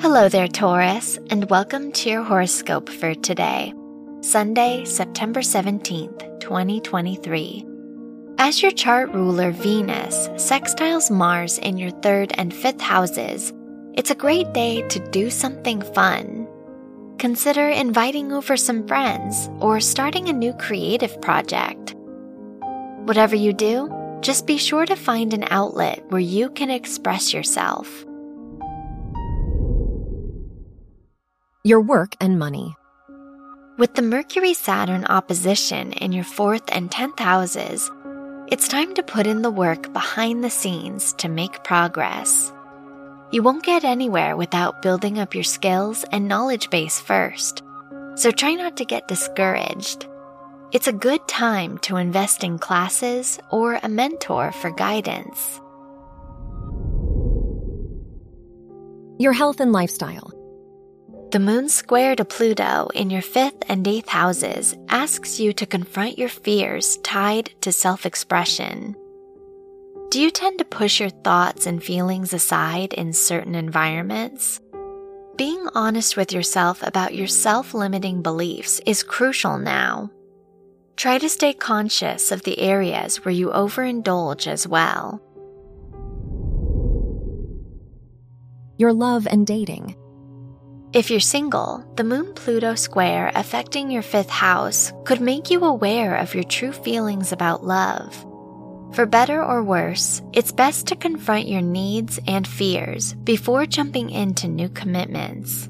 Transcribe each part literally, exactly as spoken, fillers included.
Hello there, Taurus, and welcome to your horoscope for today, Sunday, September seventeenth, twenty twenty-three. As your chart ruler Venus sextiles Mars in your third and fifth houses, it's a great day to do something fun. Consider inviting over some friends or starting a new creative project. Whatever you do, just be sure to find an outlet where you can express yourself. Your work and money. With the Mercury-Saturn opposition in your fourth and tenth houses, it's time to put in the work behind the scenes to make progress. You won't get anywhere without building up your skills and knowledge base first, so try not to get discouraged. It's a good time to invest in classes or a mentor for guidance. Your health and lifestyle. The Moon square to Pluto in your fifth and eighth houses asks you to confront your fears tied to self-expression. Do you tend to push your thoughts and feelings aside in certain environments? Being honest with yourself about your self-limiting beliefs is crucial now. Try to stay conscious of the areas where you overindulge as well. Your love and dating. If you're single, the Moon-Pluto square affecting your fifth house could make you aware of your true feelings about love. For better or worse, it's best to confront your needs and fears before jumping into new commitments.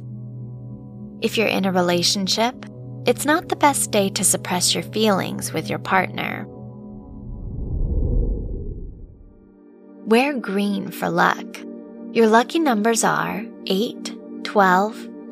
If you're in a relationship, it's not the best day to suppress your feelings with your partner. Wear green for luck. Your lucky numbers are eight, twelve,